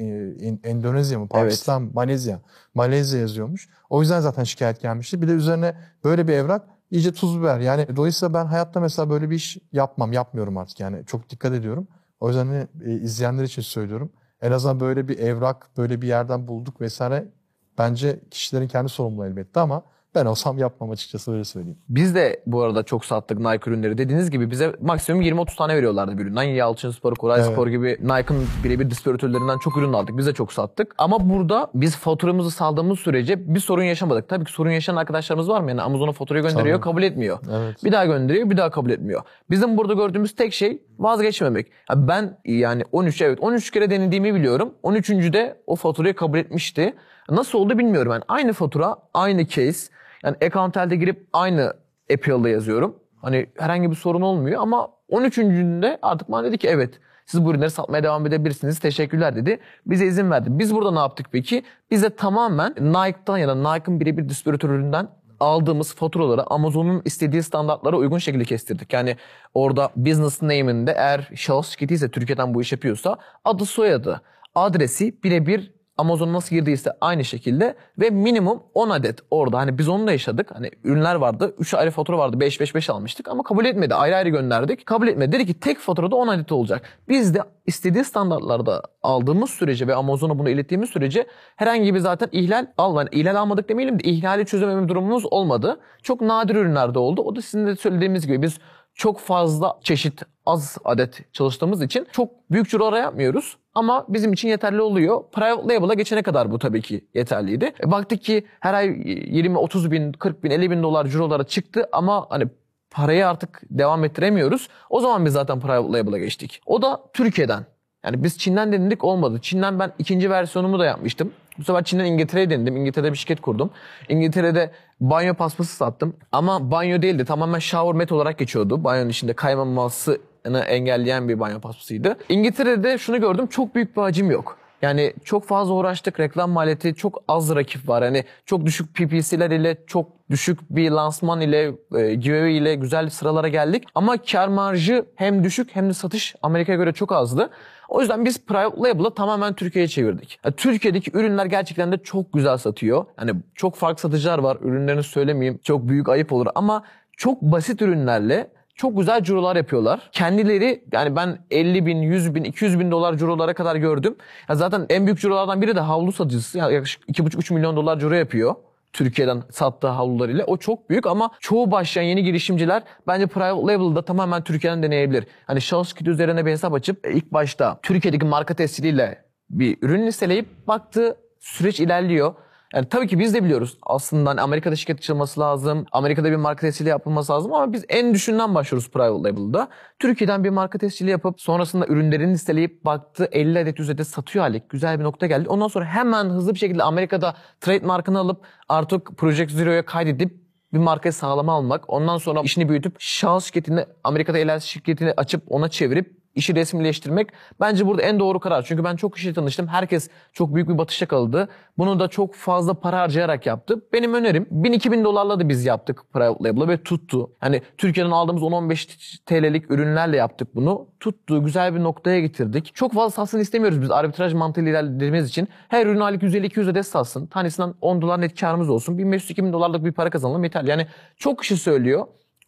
Endonezya mı, Pakistan, evet. Malezya, Malezya yazıyormuş. O yüzden zaten şikayet gelmişti. Bir de üzerine böyle bir evrak iyice tuz biber. Yani dolayısıyla ben hayatta mesela böyle bir iş yapmam, yapmıyorum artık. Yani çok dikkat ediyorum. O yüzden hani, e, izleyenler için söylüyorum. En azından böyle bir evrak, böyle bir yerden bulduk vesaire. Bence kişilerin kendi sorumluluğu elbette ama ben olsam yapmam açıkçası, öyle söyleyeyim. Biz de bu arada çok sattık Nike ürünleri. Dediğiniz gibi bize maksimum yirmi otuz tane veriyorlardı bir üründen. Yalçın Spor, Koray evet. Spor gibi Nike'ın birebir distribütörlerinden çok ürün aldık. Biz de çok sattık. Ama burada biz faturamızı saldığımız sürece bir sorun yaşamadık. Tabii ki sorun yaşayan arkadaşlarımız var mı? Yani Amazon'a faturayı gönderiyor, tabii. Kabul etmiyor. Evet. Bir daha gönderiyor, bir daha kabul etmiyor. Bizim burada gördüğümüz tek şey vazgeçmemek. Yani ben yani on üç evet on üç kere denediğimi biliyorum. on üçüncüde o faturayı kabul etmişti. Nasıl oldu bilmiyorum. Yani aynı fatura, aynı case. Yani Accountel'de girip aynı E P L'da yazıyorum. Hani herhangi bir sorun olmuyor ama on üçüncünde artık bana dedi ki evet siz bu ürünleri satmaya devam edebilirsiniz. Teşekkürler dedi. Bize izin verdi. Biz burada ne yaptık peki? Bize tamamen Nike'dan ya da Nike'ın birebir distribütöründen aldığımız faturaları Amazon'un istediği standartlara uygun şekilde kestirdik. Yani orada business name'inde eğer şahıs şirketiyse, Türkiye'den bu iş yapıyorsa adı, soyadı, adresi birebir Amazon nasıl girdiyse aynı şekilde ve minimum on adet orada. Hani biz onu da yaşadık. Hani ürünler vardı. üç ayrı fatura vardı. beş beş beş almıştık ama kabul etmedi. Ayrı ayrı gönderdik. Kabul etmedi. Dedi ki tek faturada on adet olacak. Biz de istediği standartlarda aldığımız sürece ve Amazon'a bunu ilettiğimiz sürece herhangi bir zaten ihlal al, yani ihlal almadık demeyelim de ihlali çözememe durumumuz olmadı. Çok nadir ürünlerde oldu. O da sizin de söylediğimiz gibi biz çok fazla çeşit, az adet çalıştığımız için çok büyük cirolar yapmıyoruz. Ama bizim için yeterli oluyor. Private Label'a geçene kadar bu tabii ki yeterliydi. E baktık ki her ay yirmi, otuz bin, kırk bin, elli bin dolar cirolara çıktı ama hani parayı artık devam ettiremiyoruz. O zaman biz zaten Private Label'a geçtik. O da Türkiye'den. Yani biz Çin'den denedik, olmadı. Çin'den ben ikinci versiyonumu da yapmıştım. Bu sefer Çin'den İngiltere'ye denedim. İngiltere'de bir şirket kurdum. İngiltere'de banyo paspası sattım. Ama banyo değildi. Tamamen shower mat olarak geçiyordu. Banyonun içinde kaymaması engelleyen bir banyo paspasıydı. İngiltere'de şunu gördüm, çok büyük bir hacim yok. Yani çok fazla uğraştık, reklam maliyeti çok az, rakip var. Yani çok düşük P P C'ler ile, çok düşük bir lansman ile, e, giveaway ile güzel sıralara geldik. Ama kar marjı hem düşük hem de satış Amerika'ya göre çok azdı. O yüzden biz Private Label'ı tamamen Türkiye'ye çevirdik. Yani Türkiye'deki ürünler gerçekten de çok güzel satıyor. Yani çok farklı satıcılar var, ürünlerini söylemeyeyim, çok büyük ayıp olur ama çok basit ürünlerle çok güzel cirolar yapıyorlar. Kendileri yani ben elli bin, yüz bin, iki yüz bin dolar cirolara kadar gördüm. Yani zaten en büyük cirolardan biri de havlu satıcısı. Yani yaklaşık iki buçuk üç milyon dolar ciro yapıyor. Türkiye'den sattığı havlularıyla. O çok büyük ama çoğu başlayan yeni girişimciler bence Private Label'da tamamen Türkiye'den deneyebilir. Hani şahıs kiti üzerine bir hesap açıp ilk başta Türkiye'deki marka testiyle bir ürün listeleyip baktı, süreç ilerliyor. Yani tabii ki biz de biliyoruz aslında hani Amerika'da şirket açılması lazım, Amerika'da bir marka tescili yapılması lazım ama biz en düşünden başlıyoruz Private Label'da. Türkiye'den bir marka tescili yapıp sonrasında ürünlerini listeleyip baktı, elli adet, yüz adet satıyor hali, güzel bir nokta geldi. Ondan sonra hemen hızlı bir şekilde Amerika'da trademark'ını alıp artık Project Zero'ya kaydedip bir markayı sağlama almak. Ondan sonra işini büyütüp şahıs şirketini, Amerika'da el şirketini açıp ona çevirip işi resmileştirmek bence burada en doğru karar. Çünkü ben çok kişiyle tanıştım. Herkes çok büyük bir batışa kaldı. Bunu da çok fazla para harcayarak yaptı. Benim önerim bin iki bin dolarla da biz yaptık Private Label'ı ve tuttu. Hani Türkiye'den aldığımız on on beş TL'lik ürünlerle yaptık bunu. Tuttu. Güzel bir noktaya getirdik. Çok fazla satsın istemiyoruz biz arbitraj mantığıyla ilerlediğimiz için. Her ürün aylık yüz elli iki yüz adet satsın. Tanesinden on dolar net karımız olsun. bin beş yüz iki bin dolarlık bir para kazanalım yeterli. Yani çok kişi söylüyor.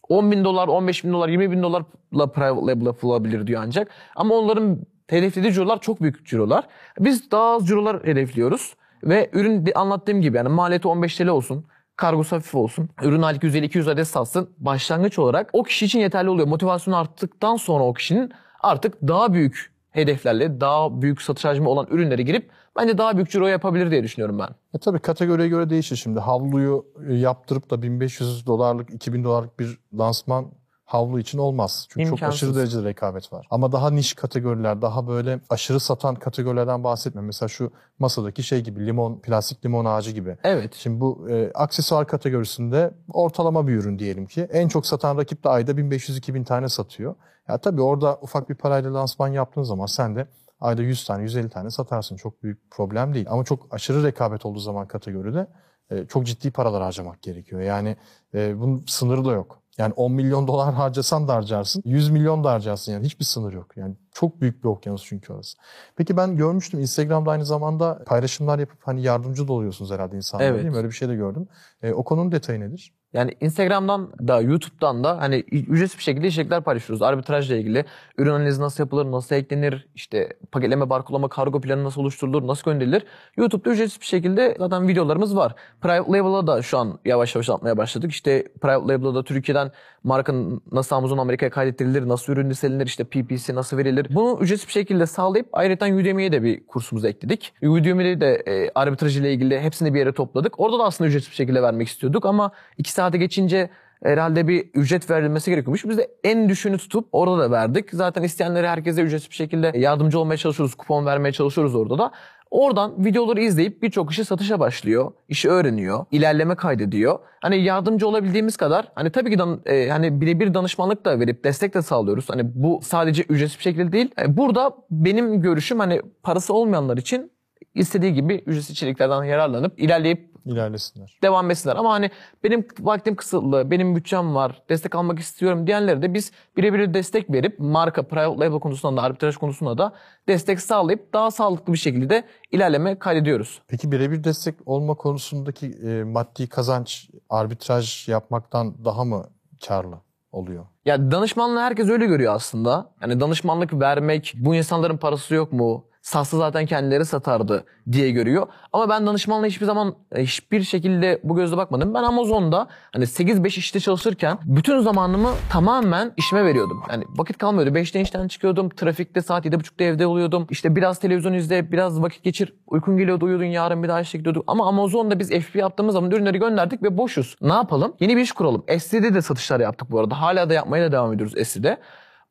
on bin dolar, on beş bin dolar, yirmi bin dolarla Private Label yapılabilir diyor ancak. Ama onların hedeflediği cirolar çok büyük cirolar. Biz daha az cirolar hedefliyoruz. Ve ürün anlattığım gibi yani maliyeti on beş TL olsun, kargosu hafif olsun, ürün aylık yüz elli iki yüz adet satsın. Başlangıç olarak o kişi için yeterli oluyor. Motivasyonu arttıktan sonra o kişinin artık daha büyük hedeflerle, daha büyük satış hacmi olan ürünlere girip bence daha büyük ciro yapabilir diye düşünüyorum ben. E tabii kategoriye göre değişir şimdi. Havluyu yaptırıp da bin beş yüz dolarlık, iki bin dolarlık bir lansman havlu için olmaz. Çünkü İmkansız. Çok aşırı derecede rekabet var. Ama daha niş kategoriler, daha böyle aşırı satan kategorilerden bahsetmiyorum. Mesela şu masadaki şey gibi, limon, plastik limon ağacı gibi. Evet. Şimdi bu e, aksesuar kategorisinde ortalama bir ürün diyelim ki. En çok satan rakip de ayda bin beş yüz iki bin tane satıyor. Ya tabii orada ufak bir parayla lansman yaptığın zaman sen de ayda yüz tane, yüz elli tane satarsın. Çok büyük problem değil. Ama çok aşırı rekabet olduğu zaman kategoride e, çok ciddi paralar harcamak gerekiyor. Yani e, bunun sınırı da yok. Yani on milyon dolar harcasan da harcarsın, yüz milyon da harcarsın. Yani hiçbir sınır yok. Yani çok büyük bir okyanus çünkü orası. Peki ben görmüştüm Instagram'da aynı zamanda paylaşımlar yapıp hani yardımcı da oluyorsunuz herhalde insanlara, evet, değil mi? Öyle bir şey de gördüm. E, o konunun detayı nedir? Yani Instagram'dan da YouTube'dan da hani ücretsiz bir şekilde içerikler paylaşıyoruz. Arbitrajla ilgili ürün analizi nasıl yapılır, nasıl eklenir, işte paketleme, barkolama, kargo planı nasıl oluşturulur, nasıl gönderilir. YouTube'da ücretsiz bir şekilde zaten videolarımız var. Private Label'a da şu an yavaş yavaş atmaya başladık. İşte Private Label'a da Türkiye'den markanın nasıl Amazon Amerika'ya kaydettirilir, nasıl ürün listelenir, işte P P C nasıl verilir. Bunu ücretsiz bir şekilde sağlayıp ayrıca Udemy'ye de bir kursumuza ekledik. Udemy'de de e, arbitraj ile ilgili hepsini bir yere topladık. Orada da aslında ücretsiz bir şekilde vermek istiyorduk ama iki saate geçince herhalde bir ücret verilmesi gerekiyormuş. Biz de en düşüğünü tutup orada da verdik. Zaten isteyenlere herkese ücretsiz bir şekilde yardımcı olmaya çalışıyoruz. Kupon vermeye çalışıyoruz orada da. Oradan videoları izleyip birçok kişi satışa başlıyor. İşi öğreniyor. İlerleme kaydediyor. Hani yardımcı olabildiğimiz kadar hani tabii ki dan, e, hani birebir danışmanlık da verip destek de sağlıyoruz. Hani bu sadece ücretsiz bir şekilde değil. Yani burada benim görüşüm hani parası olmayanlar için istediği gibi ücretsiz içeriklerden yararlanıp ilerleyip İlerlesinler. Devam etsinler. Ama hani benim vaktim kısıtlı, benim bütçem var, destek almak istiyorum diyenlere de biz birebir destek verip marka, private label konusunda da, arbitraj konusunda da destek sağlayıp daha sağlıklı bir şekilde ilerleme kaydediyoruz. Peki birebir destek olma konusundaki e, maddi kazanç arbitraj yapmaktan daha mı karlı oluyor? Ya danışmanlığı herkes öyle görüyor aslında. Yani danışmanlık vermek, bu insanların parası yok mu? Satsa zaten kendileri satardı diye görüyor. Ama ben danışmanla hiçbir zaman hiçbir şekilde bu gözle bakmadım. Ben Amazon'da hani sekiz beş işte çalışırken bütün zamanımı tamamen işime veriyordum. Yani vakit kalmıyordu. beşte işten çıkıyordum. Trafikte saat yedi buçukta evde oluyordum. İşte biraz televizyon izle, biraz vakit geçir. Uykun geliyordu, uyuyordun. Yarın bir daha işe gidiyorduk. Ama Amazon'da biz F B yaptığımız zaman ürünleri gönderdik ve boşuz. Ne yapalım? Yeni bir iş kuralım. S C'de de satışlar yaptık bu arada. Hala da yapmaya da devam ediyoruz S C'de.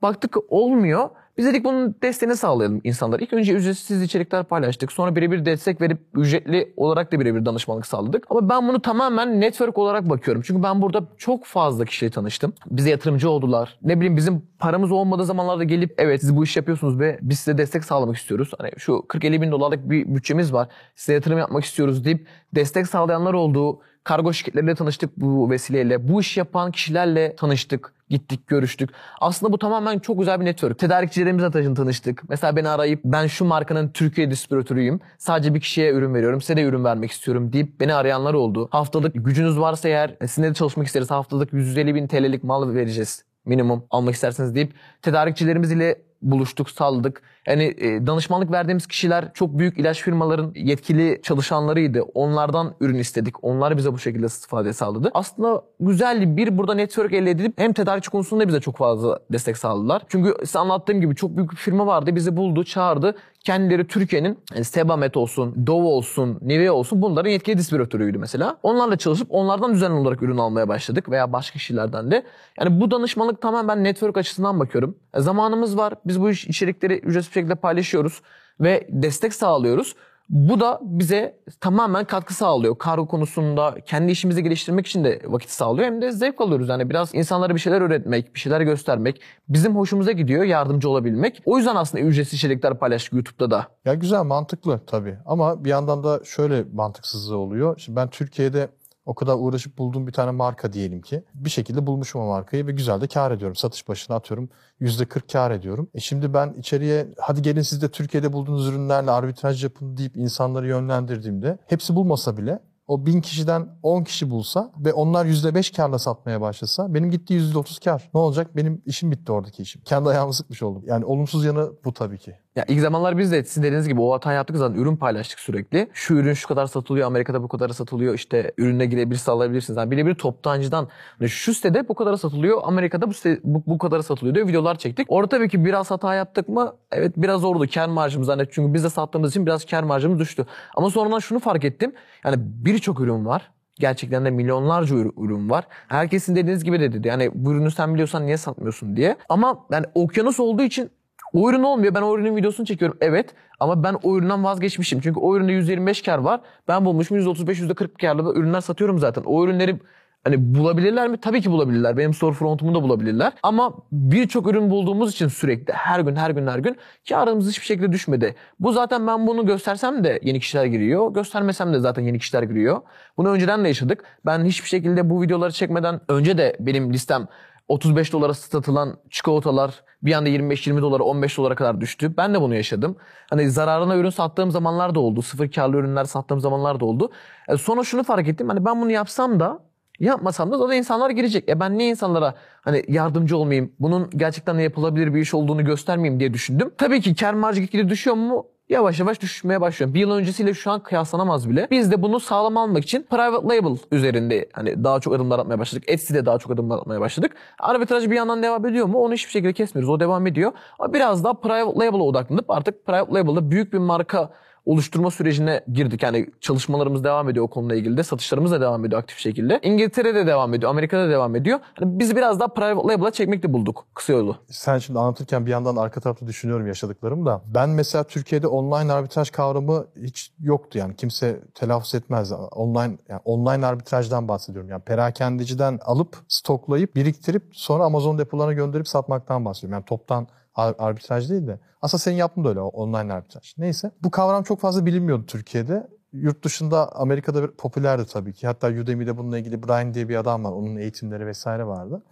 Baktık olmuyor. Biz dedik bunun desteğini sağlayalım insanlara. İlk önce ücretsiz içerikler paylaştık. Sonra birebir destek verip ücretli olarak da birebir danışmanlık sağladık. Ama ben bunu tamamen network olarak bakıyorum. Çünkü ben burada çok fazla kişiyle tanıştım. Bize yatırımcı oldular. Ne bileyim bizim paramız olmadığı zamanlarda gelip evet siz bu işi yapıyorsunuz ve biz size destek sağlamak istiyoruz. Hani şu kırk elli bin dolarlık bir bütçemiz var. Size yatırım yapmak istiyoruz deyip destek sağlayanlar oldu. Kargo şirketleriyle tanıştık bu vesileyle. Bu iş yapan kişilerle tanıştık. Gittik, görüştük. Aslında bu tamamen çok güzel bir network. Tedarikçilerimizle tanıştık. Mesela beni arayıp ben şu markanın Türkiye distribütörüyüm. Sadece bir kişiye ürün veriyorum. Size de ürün vermek istiyorum deyip beni arayanlar oldu. Haftalık gücünüz varsa eğer sizinle de çalışmak isteriz. Haftalık yüz elli bin TL'lik mal vereceğiz. Minimum almak isterseniz deyip tedarikçilerimiz ile buluştuk, salladık. Yani e, danışmanlık verdiğimiz kişiler çok büyük ilaç firmaların yetkili çalışanlarıydı. Onlardan ürün istedik. Onlar bize bu şekilde istifade sağladı. Aslında güzel bir burada network elde edip hem tedarikçi konusunda bize çok fazla destek sağladılar. Çünkü size anlattığım gibi çok büyük bir firma vardı. Bizi buldu, çağırdı. Kendileri Türkiye'nin yani Sebamed olsun, Dove olsun, Nivea olsun bunların yetkili distribütörüydü mesela. Onlarla çalışıp onlardan düzenli olarak ürün almaya başladık veya başka kişilerden de. Yani bu danışmanlık tamamen ben network açısından bakıyorum. E, zamanımız var. Biz bu iş, içerikleri ücretsiz şekilde paylaşıyoruz ve destek sağlıyoruz. Bu da bize tamamen katkı sağlıyor. Kargo konusunda kendi işimizi geliştirmek için de vakit sağlıyor. Hem de zevk alıyoruz. Yani biraz insanlara bir şeyler öğretmek, bir şeyler göstermek bizim hoşumuza gidiyor, yardımcı olabilmek. O yüzden aslında ücretsiz içerikler paylaştık YouTube'da da. Ya güzel, mantıklı tabii. Ama bir yandan da şöyle mantıksızlığı oluyor. Şimdi ben Türkiye'de o kadar uğraşıp bulduğum bir tane marka diyelim ki. Bir şekilde bulmuşum o markayı ve güzel de kar ediyorum. Satış başına atıyorum yüzde kırk kar ediyorum. E şimdi ben içeriye hadi gelin siz de Türkiye'de bulduğunuz ürünlerle arbitraj yapın deyip insanları yönlendirdiğimde hepsi bulmasa bile o bin kişiden on kişi bulsa ve onlar yüzde beş karla satmaya başlasa benim gittiği yüzde otuz kar. Ne olacak? Benim işim bitti, oradaki işim. Kendi ayağımı sıkmış oldum. Yani olumsuz yanı bu tabii ki. Ya ilk zamanlar biz de sizin dediğiniz gibi o hatayı yaptık, zaten ürün paylaştık sürekli. Şu ürün şu kadar satılıyor, Amerika'da bu kadar satılıyor, işte ürüne girebilirse alabilirsiniz. Yani birebir toptancıdan şu sitede bu kadar satılıyor, Amerika'da bu site, bu, bu kadar satılıyor diye videolar çektik. Orada tabii ki biraz hata yaptık mı? Evet, biraz zordu kar marjımız zannet. Çünkü biz de sattığımız için biraz kar marjımız düştü. Ama sonradan şunu fark ettim. Yani birçok ürün var. Gerçekten de milyonlarca ürün var. Herkesin dediğiniz gibi de dedi. Yani bu ürünü sen biliyorsan niye satmıyorsun diye. Ama yani okyanus olduğu için o ürün olmuyor. Ben o ürünün videosunu çekiyorum. Evet. Ama ben o üründen vazgeçmişim. Çünkü o üründe yüzde yirmi beş kar var. Ben bulmuşum yüzde otuz beş yüzde kırk karlı da ürünler satıyorum zaten. O ürünleri hani bulabilirler mi? Tabii ki bulabilirler. Benim store frontumu da bulabilirler. Ama birçok ürün bulduğumuz için sürekli her gün her gün her gün karımız hiçbir şekilde düşmedi. Bu zaten ben bunu göstersem de yeni kişiler giriyor. Göstermesem de zaten yeni kişiler giriyor. Bunu önceden de yaşadık. Ben hiçbir şekilde bu videoları çekmeden önce de benim listem otuz beş dolara satılan çikolatalar bir anda yirmi beş yirmi dolara on beş dolara kadar düştü. Ben de bunu yaşadım. Hani zararına ürün sattığım zamanlar da oldu. Sıfır karlı ürünler sattığım zamanlar da oldu. Yani sonra şunu fark ettim. Hani ben bunu yapsam da yapmasam da o da insanlar girecek. E ben niye insanlara hani yardımcı olmayayım, bunun gerçekten yapılabilir bir iş olduğunu göstermeyeyim diye düşündüm. Tabii ki kar marjı gitgide düşüyor mu? Yavaş yavaş düşmeye başlıyor. Bir yıl öncesiyle şu an kıyaslanamaz bile. Biz de bunu sağlam almak için Private Label üzerinde hani daha çok adımlar atmaya başladık. Etsy'de daha çok adımlar atmaya başladık. Arbitraj bir yandan devam ediyor mu? Onu hiçbir şekilde kesmiyoruz. O devam ediyor. Ama biraz daha Private Label'a odaklanıp artık Private Label'da büyük bir marka oluşturma sürecine girdik. Yani çalışmalarımız devam ediyor o konuyla ilgili de. Satışlarımız da devam ediyor aktif şekilde. İngiltere'de devam ediyor. Amerika'da devam ediyor. Yani biz biraz daha Private Label'a çekmekle bulduk kısa yolu. Sen şimdi anlatırken bir yandan arka tarafta düşünüyorum yaşadıklarım da. Ben mesela Türkiye'de online arbitraj kavramı hiç yoktu yani. Kimse telaffuz etmez. Online, yani online arbitrajdan bahsediyorum. Yani perakendeciden alıp stoklayıp biriktirip sonra Amazon depolarına gönderip satmaktan bahsediyorum. Yani toptan arbitraj değil de. Aslında senin yaptığın da öyle, online arbitraj. Neyse. Bu kavram çok fazla bilinmiyordu Türkiye'de. Yurt dışında, Amerika'da bir popülerdi tabii ki. Hatta Udemy'de bununla ilgili Brian diye bir adam var. Onun eğitimleri vesaire vardı.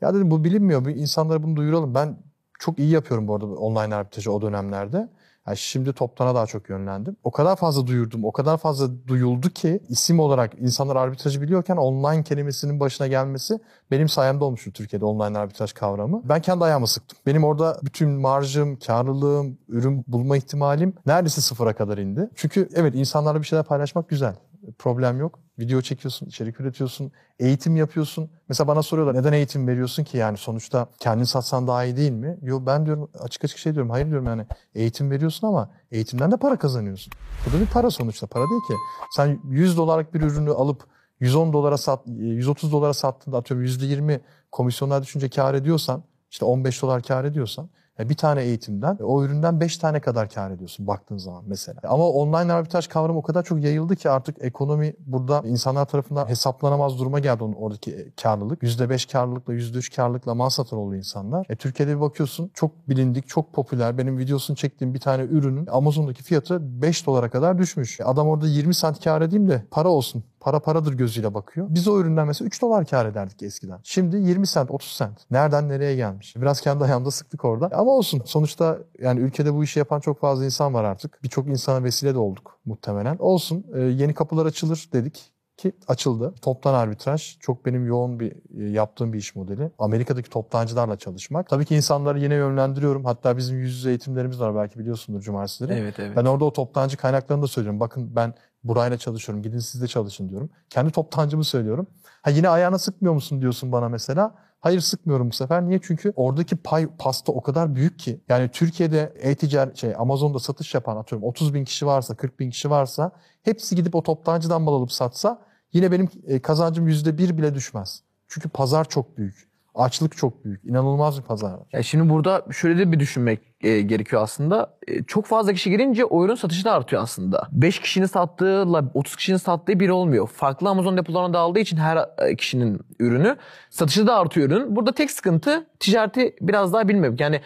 Ya dedim bu bilinmiyor. İnsanlara bunu duyuralım. Ben çok iyi yapıyorum bu arada online arbitrajı o dönemlerde. Yani şimdi toptana daha çok yönlendim. O kadar fazla duyurdum, o kadar fazla duyuldu ki isim olarak insanlar arbitrajı biliyorken online kelimesinin başına gelmesi benim sayemde olmuştu Türkiye'de online arbitraj kavramı. Ben kendi ayağıma sıktım. Benim orada bütün marjım, karlılığım, ürün bulma ihtimalim neredeyse sıfıra kadar indi. Çünkü evet, insanlarla bir şeyler paylaşmak güzel. Problem yok. Video çekiyorsun, içerik üretiyorsun, eğitim yapıyorsun. Mesela bana soruyorlar neden eğitim veriyorsun ki, yani sonuçta kendini satsan daha iyi değil mi? Yo, ben diyorum açık açık şey diyorum, hayır diyorum, yani eğitim veriyorsun ama eğitimden de para kazanıyorsun. Bu da bir para sonuçta, para değil ki. Sen yüz dolarlık bir ürünü alıp yüz on dolara sat, yüz otuz dolara sattığında atıyorum yüzde yirmi komisyonlar düşünce kar ediyorsan, işte on beş dolar kar ediyorsan, bir tane eğitimden, o üründen beş tane kadar kar ediyorsun baktığın zaman mesela. Ama online arbitraj kavramı o kadar çok yayıldı ki artık ekonomi burada insanlar tarafından hesaplanamaz duruma geldi, onun oradaki karlılık. yüzde beş karlılıkla, yüzde üç karlılıkla mal satar oldu insanlar. E, Türkiye'de bir bakıyorsun çok bilindik, çok popüler. Benim videosunu çektiğim bir tane ürünün Amazon'daki fiyatı beş dolara kadar düşmüş. E, adam orada yirmi sent kar edeyim de para olsun. Para paradır gözüyle bakıyor. Biz o üründen mesela üç dolar kar ederdik eskiden. Şimdi yirmi sent, otuz sent. Nereden nereye gelmiş? Biraz kendi ayağımda sıktık orada. Ama olsun. Sonuçta yani ülkede bu işi yapan çok fazla insan var artık. Birçok insana vesile de olduk muhtemelen. Olsun. E, yeni kapılar açılır dedik ki açıldı. Toptan arbitraj çok benim yoğun bir e, yaptığım bir iş modeli. Amerika'daki toptancılarla çalışmak. Tabii ki insanları yine yönlendiriyorum. Hatta bizim yüz yüze eğitimlerimiz var, belki biliyorsundur, cumartesileri. Evet, evet. Ben orada o toptancı kaynaklarını da söylüyorum. Bakın ben burayla çalışıyorum. Gidin siz de çalışın diyorum. Kendi toptancımı söylüyorum. Ha, yine ayağına sıkmıyor musun diyorsun bana mesela. Hayır, sıkmıyorum bu sefer. Niye? Çünkü oradaki pay, pasta o kadar büyük ki. Yani Türkiye'de e-ticaret, şey, Amazon'da satış yapan atıyorum otuz bin kişi varsa, kırk bin kişi varsa, hepsi gidip o toptancıdan mal alıp satsa yine benim kazancım yüzde bir bile düşmez. Çünkü pazar çok büyük. Açlık çok büyük. İnanılmaz bir pazar var. Ya şimdi burada şöyle de bir düşünmek e, gerekiyor aslında. E, çok fazla kişi girince o ürün satışı da artıyor aslında. beş kişinin sattığıyla otuz kişinin sattığı biri olmuyor. Farklı Amazon depolarına dağıldığı için her kişinin ürünü, satışı da artıyor ürün. Burada tek sıkıntı ticareti biraz daha bilmemek. Yani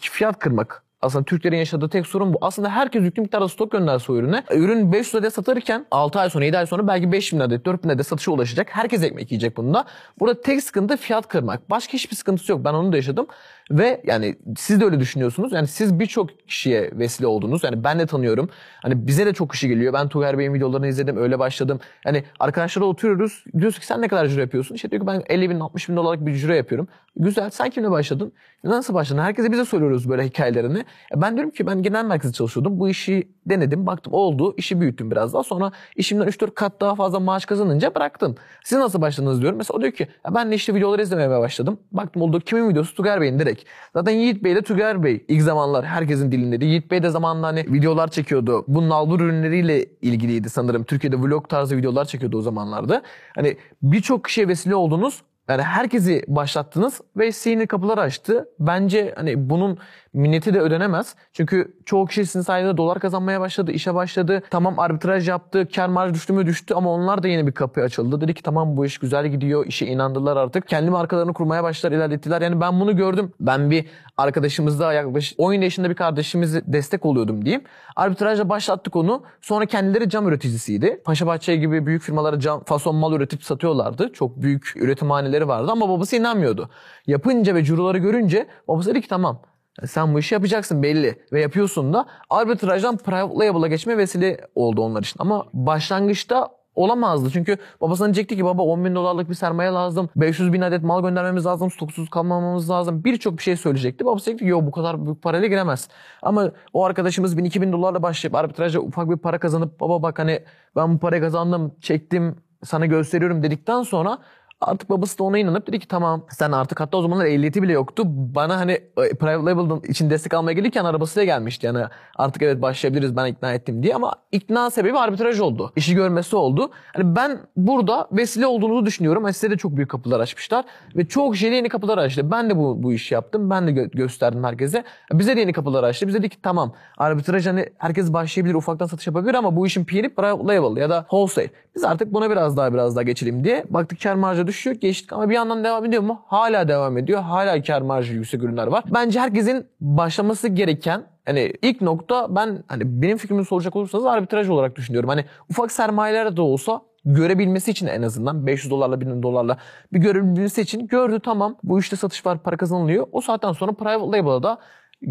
fiyat kırmak. Aslında Türklerin yaşadığı tek sorun bu. Aslında herkes yüklü miktarda stok gönderse o ürüne. Ürün beş yüz adet satırken altı ay sonra, yedi ay sonra belki beş bin adet, dört bin adet satışa ulaşacak. Herkes ekmek yiyecek bunda. Burada tek sıkıntı fiyat kırmak. Başka hiçbir sıkıntısı yok. Ben onu da yaşadım. Ve yani siz de öyle düşünüyorsunuz. Yani siz birçok kişiye vesile oldunuz. Yani ben de tanıyorum. Hani bize de çok kişi geliyor. Ben Tugay Bey'in videolarını izledim. Öyle başladım. Yani arkadaşlarla oturuyoruz. Diyorsun ki sen ne kadar ciro yapıyorsun? İşte diyor ki ben elli bin altmış bin dolarlık bir ciro yapıyorum. Güzel. Sen kimle başladın? Nasıl başladın? Herkese bize söylüyoruz böyle hikayelerini. Ben diyorum ki ben genel merkezde çalışıyordum. Bu işi denedim. Baktım oldu. İşi büyüttüm biraz daha. Sonra işimden üç dört kat daha fazla maaş kazanınca bıraktım. Siz nasıl başladınız diyorum. Mesela o diyor ki ben de işte videoları izlemeye başladım. Baktım oldu. Kimin videosu? Tugay Bey'in direkt. Zaten Yiğit Bey ile Tugay Bey ilk zamanlar herkesin dilindeydi. Yiğit Bey de zamanında hani videolar çekiyordu. Bu nalbur ürünleriyle ilgiliydi sanırım. Türkiye'de vlog tarzı videolar çekiyordu o zamanlarda. Hani birçok kişiye vesile oldunuz. Yani herkesi başlattınız ve sizin kapıları açtı. Bence hani bunun minneti de ödenemez. Çünkü çoğu kişi sizin sayede dolar kazanmaya başladı, işe başladı. Tamam arbitraj yaptı, kar marjı düştü mü düştü ama onlar da yeni bir kapı açıldı. Dedi ki tamam bu iş güzel gidiyor, işe inandılar artık. Kendi markalarını kurmaya başladılar, ilerlettiler. Yani ben bunu gördüm. Ben bir arkadaşımızda yaklaşık on yaşında bir kardeşimize destek oluyordum diyeyim. Arbitrajla başlattık onu. Sonra kendileri cam üreticisiydi. Paşabahçe gibi büyük firmalara cam fason mal üretip satıyorlardı. Çok büyük üretimhaneleri vardı ama babası inanmıyordu. Yapınca ve ciroları görünce babası dedi ki tamam. Sen bu işi yapacaksın belli ve yapıyorsun da arbitrajdan private label'a geçme vesile oldu onlar için. Ama başlangıçta olamazdı çünkü babasına diyecekti ki baba on bin dolarlık bir sermaye lazım, beş yüz bin adet mal göndermemiz lazım, stoksuz kalmamamız lazım, birçok bir şey söyleyecekti. Babası diyecekti yo bu kadar büyük parayla giremez. Ama o arkadaşımız bin iki bin dolarla başlayıp arbitrajda ufak bir para kazanıp baba bak hani ben bu parayı kazandım, çektim, sana gösteriyorum dedikten sonra artık babası da ona inanıp dedi ki tamam sen artık, hatta o zamanlar ehliyeti bile yoktu. Bana hani Private Label'ın için destek almaya gelirken arabasıyla gelmişti. Yani artık evet başlayabiliriz ben ikna ettim diye ama ikna sebebi arbitraj oldu. İşi görmesi oldu. Hani ben burada vesile olduğunuzu düşünüyorum. Yani size de çok büyük kapılar açmışlar ve çok şeyle yeni kapılar açtı. Ben de bu, bu işi yaptım. Ben de gö- gösterdim herkese. Bize de yeni kapılar açtı. Bize dedi ki tamam arbitraj hani herkes başlayabilir, ufaktan satış yapabilir ama bu işin piyeni Private Label ya da Wholesale. Biz artık buna biraz daha biraz daha geçelim diye baktık kar marjı düşüyor, geçtik ama bir yandan devam ediyor mu? Hala devam ediyor. Hala kar marjı yüksek ürünler var. Bence herkesin başlaması gereken hani ilk nokta, ben hani benim fikrimi soracak olursanız arbitraj olarak düşünüyorum. Hani ufak sermayeler de olsa görebilmesi için en azından beş yüz dolarla bin dolarla bir görebilmesi için gördü tamam bu işte satış var, para kazanılıyor. O saatten sonra private label'a da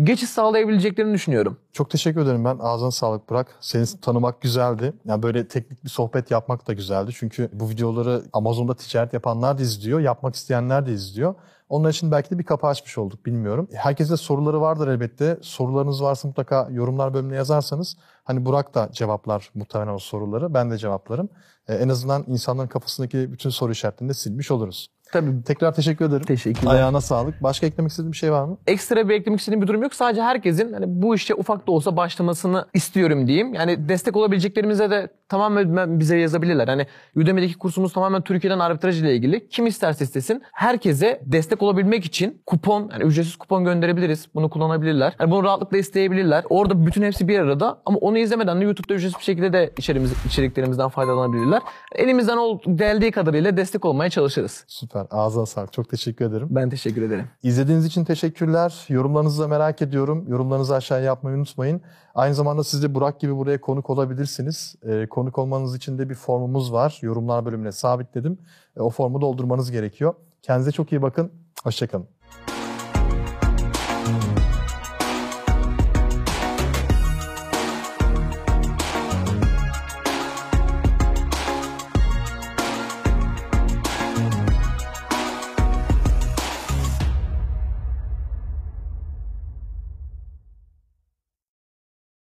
geçiş sağlayabileceklerini düşünüyorum. Çok teşekkür ederim ben. Ağzına sağlık Burak. Seni tanımak güzeldi. Yani böyle teknik bir sohbet yapmak da güzeldi. Çünkü bu videoları Amazon'da ticaret yapanlar da izliyor, yapmak isteyenler de izliyor. Onlar için belki de bir kapı açmış olduk, bilmiyorum. Herkese soruları vardır elbette. Sorularınız varsa mutlaka yorumlar bölümüne yazarsanız hani Burak da cevaplar muhtemelen o soruları, ben de cevaplarım. Ee, en azından insanların kafasındaki bütün soru işaretlerini de silmiş oluruz. Tabii. Tekrar teşekkür ederim. Teşekkürler. Ayağına sağlık. Başka eklemek istediğin bir şey var mı? Ekstra bir eklemek istediğim bir durum yok. Sadece herkesin hani bu işe ufak da olsa başlamasını istiyorum diyeyim. Yani destek olabileceklerimize de tamamen bize yazabilirler. Hani Udemy'deki kursumuz tamamen Türkiye'den arbitraj ile ilgili. Kim isterse istesin herkese destek olabilmek için kupon, yani ücretsiz kupon gönderebiliriz. Bunu kullanabilirler. Yani bunu rahatlıkla isteyebilirler. Orada bütün hepsi bir arada ama onu izlemeden de YouTube'da ücretsiz bir şekilde de içeriklerimizden faydalanabilirler. Elimizden geldiği kadarıyla destek olmaya çalışırız. Süper. Ağzına sağlık. Çok teşekkür ederim. Ben teşekkür ederim. İzlediğiniz için teşekkürler. Yorumlarınızı da merak ediyorum. Yorumlarınızı aşağıya yapmayı unutmayın. Aynı zamanda siz de Burak gibi buraya konuk olabilirsiniz. Ee, konuk olmanız için de bir formumuz var. Yorumlar bölümüne sabitledim. Ee, o formu doldurmanız gerekiyor. Kendinize çok iyi bakın. Hoşçakalın.